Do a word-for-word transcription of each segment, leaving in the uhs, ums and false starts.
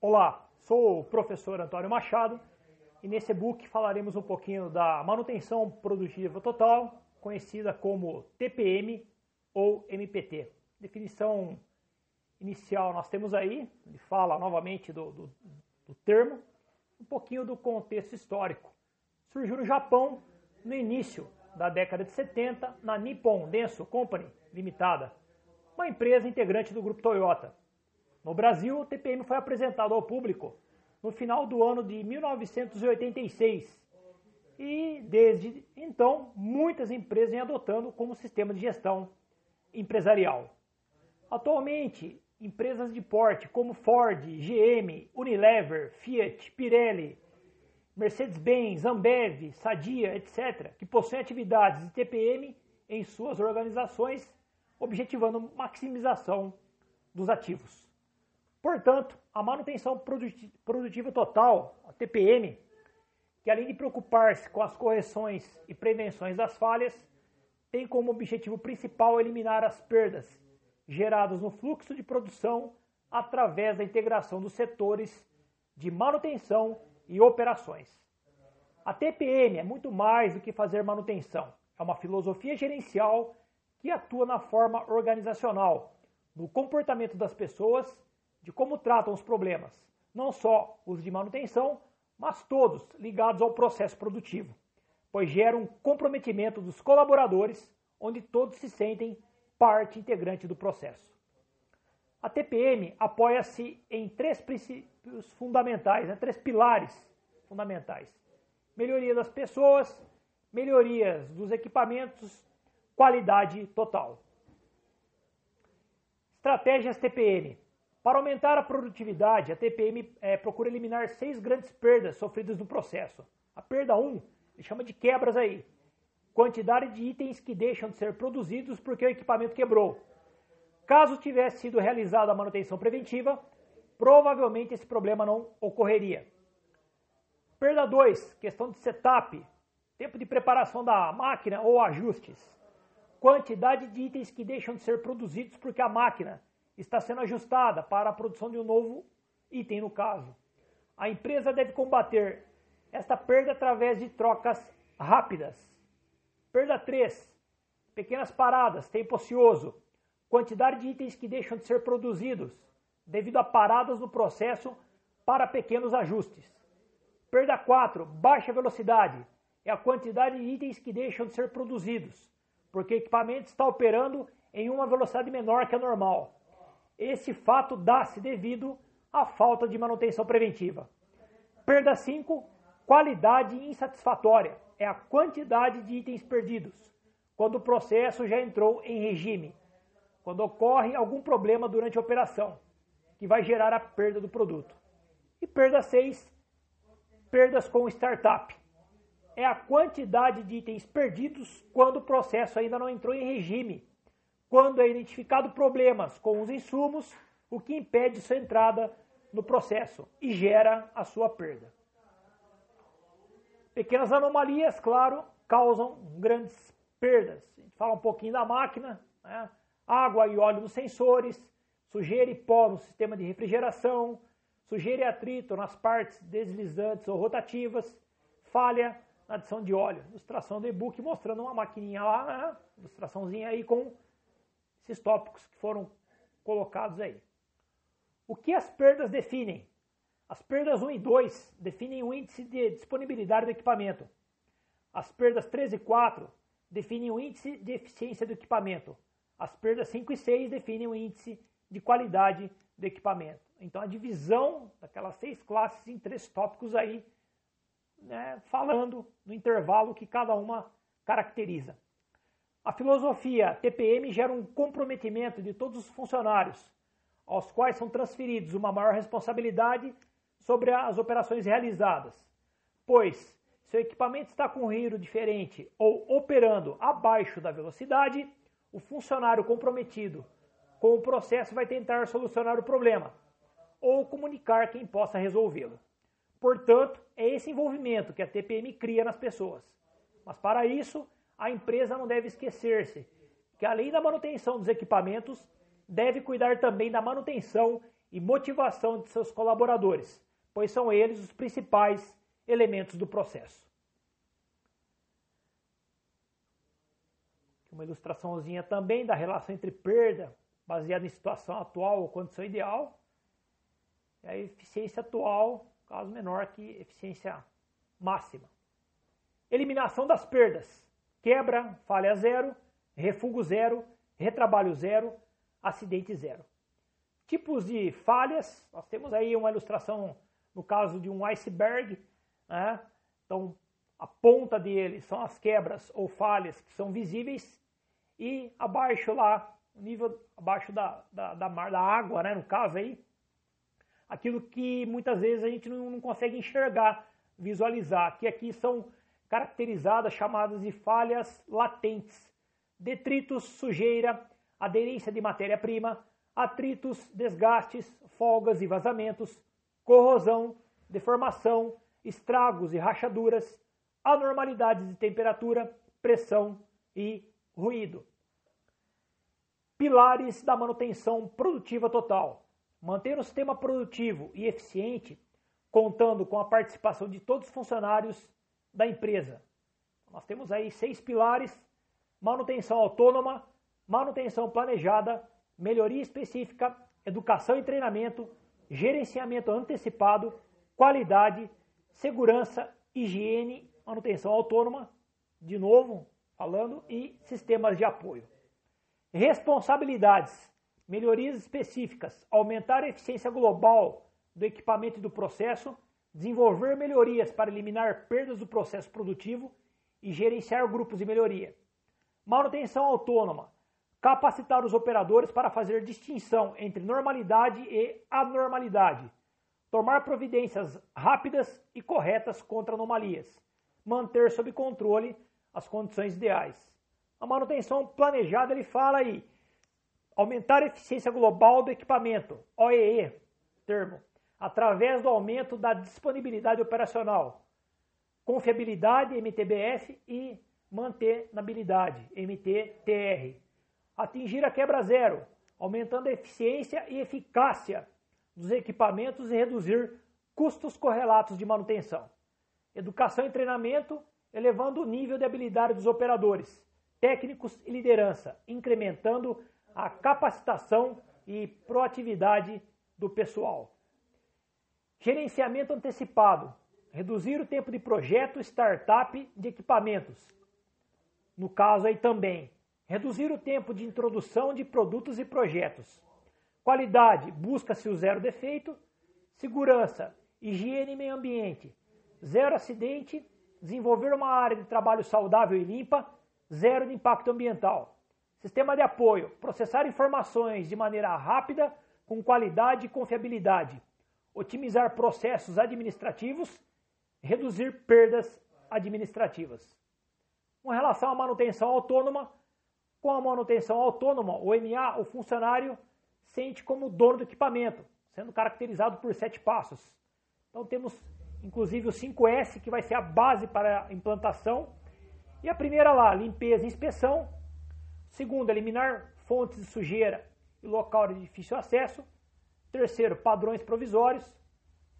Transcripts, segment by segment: Olá, sou o professor Antônio Machado e nesse e-book falaremos um pouquinho da manutenção produtiva total, conhecida como T P M ou M P T. Definição inicial nós temos aí, ele fala novamente do, do, do termo, um pouquinho do contexto histórico. Surgiu no Japão no início da década de setenta, na Nippon Denso Company Limitada, uma empresa integrante do grupo Toyota. No Brasil, o T P M foi apresentado ao público no final do ano de mil novecentos e oitenta e seis e, desde então, muitas empresas vêm adotando como sistema de gestão empresarial. Atualmente, empresas de porte como Ford, G M, Unilever, Fiat, Pirelli, Mercedes-Benz, Ambev, Sadia, etcétera, que possuem atividades de T P M em suas organizações, objetivando maximização dos ativos. Portanto, a manutenção produtiva total, a T P M, que além de preocupar-se com as correções e prevenções das falhas, tem como objetivo principal eliminar as perdas geradas no fluxo de produção através da integração dos setores de manutenção e operações. A T P M é muito mais do que fazer manutenção, é uma filosofia gerencial que atua na forma organizacional, no comportamento das pessoas, de como tratam os problemas, não só os de manutenção, mas todos ligados ao processo produtivo, pois gera um comprometimento dos colaboradores, onde todos se sentem parte integrante do processo. A T P M apoia-se em três princípios fundamentais, né? três pilares fundamentais. Melhoria das pessoas, melhorias dos equipamentos, qualidade total. Estratégias T P M. Para aumentar a produtividade, a T P M é, procura eliminar seis grandes perdas sofridas no processo. A perda um, ele chama de quebras aí. Quantidade de itens que deixam de ser produzidos porque o equipamento quebrou. Caso tivesse sido realizada a manutenção preventiva, provavelmente esse problema não ocorreria. Perda dois, questão de setup, tempo de preparação da máquina ou ajustes. Quantidade de itens que deixam de ser produzidos porque a máquina está sendo ajustada para a produção de um novo item, no caso. A empresa deve combater esta perda através de trocas rápidas. Perda três, pequenas paradas, tempo ocioso, quantidade de itens que deixam de ser produzidos devido a paradas no processo para pequenos ajustes. Perda quatro, baixa velocidade, é a quantidade de itens que deixam de ser produzidos, porque o equipamento está operando em uma velocidade menor que a normal. Esse fato dá-se devido à falta de manutenção preventiva. Perda cinco, qualidade insatisfatória, é a quantidade de itens perdidos, quando o processo já entrou em regime, quando ocorre algum problema durante a operação, que vai gerar a perda do produto. E perda seis, perdas com startup, é a quantidade de itens perdidos quando o processo ainda não entrou em regime, quando é identificado problemas com os insumos, o que impede sua entrada no processo e gera a sua perda. Pequenas anomalias, claro, causam grandes perdas. A gente fala um pouquinho da máquina, né? Água e óleo nos sensores, sujeira e pó no sistema de refrigeração, sujeira e atrito nas partes deslizantes ou rotativas, falha na adição de óleo. Ilustração do e-book mostrando uma maquininha lá, né? Ilustraçãozinha aí com esses tópicos que foram colocados aí. O que as perdas definem? As perdas um e dois definem o índice de disponibilidade do equipamento. As perdas três e quatro definem o índice de eficiência do equipamento. As perdas cinco e seis definem o índice de qualidade do equipamento. Então, a divisão daquelas seis classes em três tópicos aí, né, falando no intervalo que cada uma caracteriza. A filosofia T P M gera um comprometimento de todos os funcionários, aos quais são transferidos uma maior responsabilidade sobre as operações realizadas, pois se o equipamento está com um ruído diferente ou operando abaixo da velocidade, o funcionário comprometido com o processo vai tentar solucionar o problema ou comunicar quem possa resolvê-lo. Portanto, é esse envolvimento que a T P M cria nas pessoas, mas para isso, a empresa não deve esquecer-se que, além da manutenção dos equipamentos, deve cuidar também da manutenção e motivação de seus colaboradores, pois são eles os principais elementos do processo. Uma ilustraçãozinha também da relação entre perda, baseada em situação atual ou condição ideal, e a eficiência atual, caso menor que eficiência máxima. Eliminação das perdas, quebra, falha zero, refugo zero, retrabalho zero, acidente zero. Tipos de falhas, nós temos aí uma ilustração no caso de um iceberg, né? Então a ponta dele são as quebras ou falhas que são visíveis e abaixo lá, o nível abaixo da, da, da, mar, da água, né? No caso aí, aquilo que muitas vezes a gente não, não consegue enxergar, visualizar, que aqui são caracterizadas, chamadas de falhas latentes, detritos, sujeira, aderência de matéria-prima, atritos, desgastes, folgas e vazamentos, corrosão, deformação, estragos e rachaduras, anormalidades de temperatura, pressão e ruído. Pilares da manutenção produtiva total. Manter o sistema produtivo e eficiente, contando com a participação de todos os funcionários da empresa. Nós temos aí seis pilares: manutenção autônoma, manutenção planejada, melhoria específica, educação e treinamento, gerenciamento antecipado, qualidade, segurança, higiene, manutenção autônoma, de novo falando, e sistemas de apoio. Responsabilidades, melhorias específicas, aumentar a eficiência global do equipamento e do processo, desenvolver melhorias para eliminar perdas do processo produtivo e gerenciar grupos de melhoria. Manutenção autônoma, capacitar os operadores para fazer distinção entre normalidade e anormalidade, tomar providências rápidas e corretas contra anomalias, manter sob controle as condições ideais. A manutenção planejada, ele fala aí, aumentar a eficiência global do equipamento, O E E, termo, através do aumento da disponibilidade operacional, confiabilidade, M T B F, e mantenabilidade, M T T R. Atingir a quebra zero, aumentando a eficiência e eficácia dos equipamentos e reduzir custos correlatos de manutenção. Educação e treinamento, elevando o nível de habilidade dos operadores, técnicos e liderança, incrementando a capacitação e proatividade do pessoal. Gerenciamento antecipado, reduzir o tempo de projeto startup de equipamentos. No caso aí também, reduzir o tempo de introdução de produtos e projetos. Qualidade, busca-se o zero defeito. Segurança, higiene e meio ambiente, zero acidente. Desenvolver uma área de trabalho saudável e limpa, zero de impacto ambiental. Sistema de apoio, processar informações de maneira rápida, com qualidade e confiabilidade. Otimizar processos administrativos, reduzir perdas administrativas. Com relação à manutenção autônoma, com a manutenção autônoma, o M A, o funcionário, sente como dono do equipamento, sendo caracterizado por sete passos. Então temos, inclusive, o cinco S, que vai ser a base para a implantação. E a primeira lá, limpeza e inspeção. Segundo, eliminar fontes de sujeira e local de difícil acesso. Terceiro, padrões provisórios.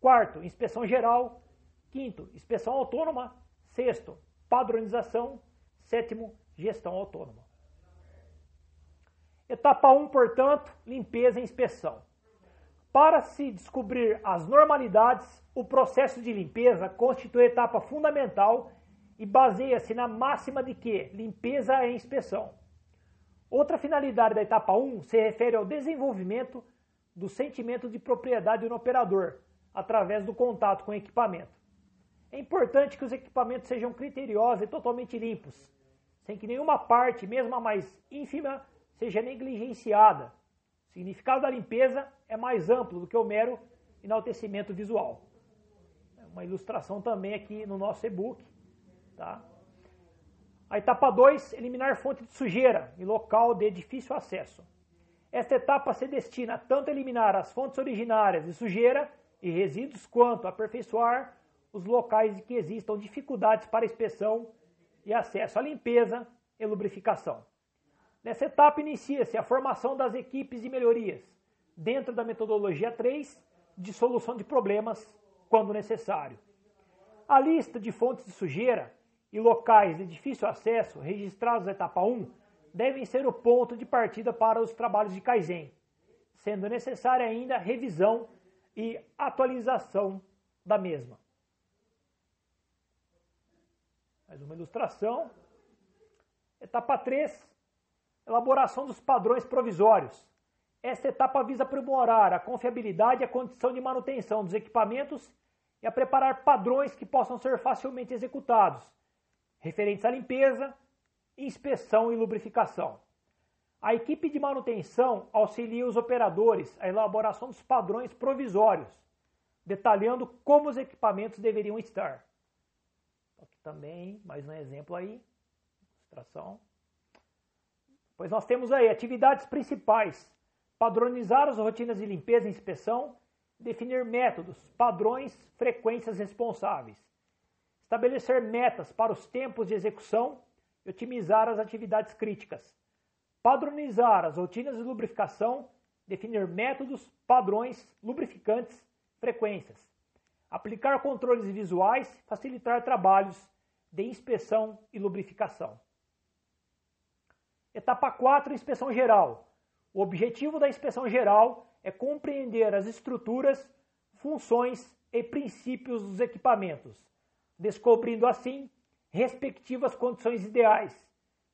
Quarto, inspeção geral. Quinto, inspeção autônoma. Sexto, padronização. Sétimo, gestão autônoma. Etapa um, portanto, limpeza e inspeção. Para se descobrir as normalidades, o processo de limpeza constitui etapa fundamental e baseia-se na máxima de que limpeza é inspeção. Outra finalidade da etapa um se refere ao desenvolvimento do sentimento de propriedade no operador, através do contato com o equipamento. É importante que os equipamentos sejam criteriosos e totalmente limpos, sem que nenhuma parte, mesmo a mais ínfima, seja negligenciada. O significado da limpeza é mais amplo do que o mero enaltecimento visual. Uma ilustração também aqui no nosso e-book. Tá? A etapa dois, eliminar fonte de sujeira e local de difícil acesso. Esta etapa se destina tanto a eliminar as fontes originárias de sujeira e resíduos, quanto a aperfeiçoar os locais em que existam dificuldades para inspeção e acesso à limpeza e lubrificação. Nessa etapa inicia-se a formação das equipes de melhorias, dentro da metodologia três de solução de problemas quando necessário. A lista de fontes de sujeira e locais de difícil acesso registrados na etapa um devem ser o ponto de partida para os trabalhos de Kaizen, sendo necessária ainda revisão e atualização da mesma. Mais uma ilustração. Etapa três, elaboração dos padrões provisórios. Esta etapa visa aprimorar a confiabilidade e a condição de manutenção dos equipamentos e a preparar padrões que possam ser facilmente executados, referentes à limpeza, inspeção e lubrificação. A equipe de manutenção auxilia os operadores à elaboração dos padrões provisórios, detalhando como os equipamentos deveriam estar. Aqui também, mais um exemplo aí, ilustração. Pois nós temos aí atividades principais: padronizar as rotinas de limpeza e inspeção, definir métodos, padrões, frequências responsáveis, estabelecer metas para os tempos de execução e otimizar as atividades críticas. Padronizar as rotinas de lubrificação, definir métodos, padrões, lubrificantes, frequências. Aplicar controles visuais, facilitar trabalhos de inspeção e lubrificação. Etapa quatro, inspeção geral. O objetivo da inspeção geral é compreender as estruturas, funções e princípios dos equipamentos, descobrindo assim respectivas condições ideais,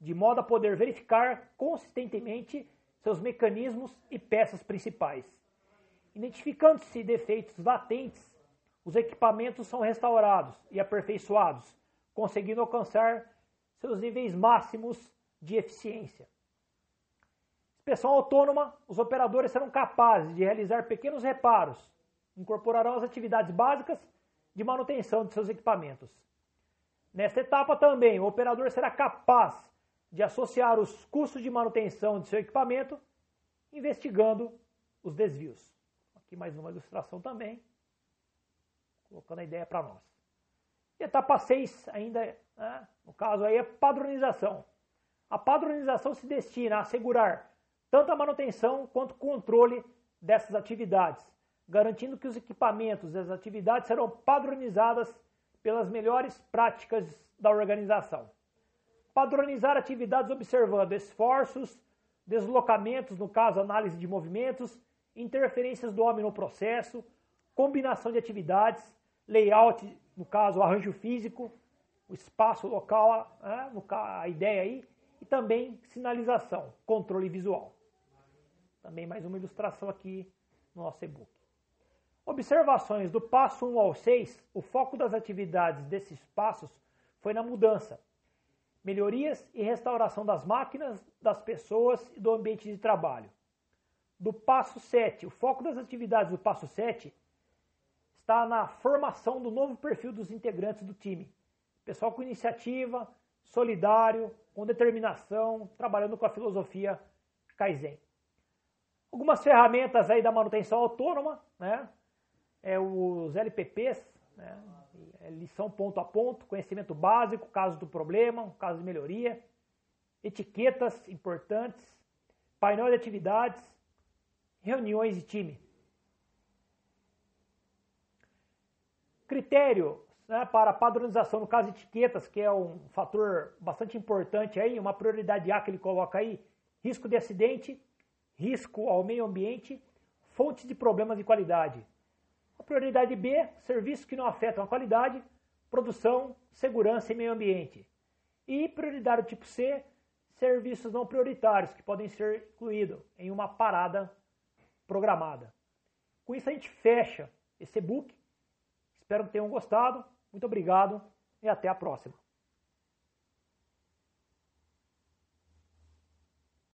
de modo a poder verificar consistentemente seus mecanismos e peças principais. Identificando-se defeitos latentes, os equipamentos são restaurados e aperfeiçoados, conseguindo alcançar seus níveis máximos de eficiência. Inspeção autônoma, os operadores serão capazes de realizar pequenos reparos, incorporarão as atividades básicas de manutenção de seus equipamentos. Nesta etapa também, o operador será capaz de associar os custos de manutenção de seu equipamento, investigando os desvios. Aqui mais uma ilustração também, colocando a ideia para nós. E etapa seis ainda, né, no caso aí, é padronização. A padronização se destina a assegurar tanto a manutenção quanto o controle dessas atividades, garantindo que os equipamentos das atividades serão padronizadas pelas melhores práticas da organização. Padronizar atividades observando esforços, deslocamentos, no caso análise de movimentos, interferências do homem no processo, combinação de atividades, layout, no caso arranjo físico, o espaço local, a ideia aí, e também sinalização, controle visual. Também mais uma ilustração aqui no nosso e-book. Observações do passo um ao seis, o foco das atividades desses passos foi na mudança, melhorias e restauração das máquinas, das pessoas e do ambiente de trabalho. Do passo sete, o foco das atividades do passo sete está na formação do novo perfil dos integrantes do time. Pessoal com iniciativa, solidário, com determinação, trabalhando com a filosofia Kaizen. Algumas ferramentas aí da manutenção autônoma, né? É os L P Ps, né? Lição ponto a ponto, conhecimento básico, caso do problema, caso de melhoria, etiquetas importantes, painel de atividades, reuniões de time. Critério, né, para padronização, no caso de etiquetas, que é um fator bastante importante aí, uma prioridade A que ele coloca aí, risco de acidente, risco ao meio ambiente, fontes de problemas de qualidade. A prioridade B, serviços que não afetam a qualidade, produção, segurança e meio ambiente. E prioridade tipo C, serviços não prioritários, que podem ser incluídos em uma parada programada. Com isso a gente fecha esse e-book. Espero que tenham gostado. Muito obrigado e até a próxima.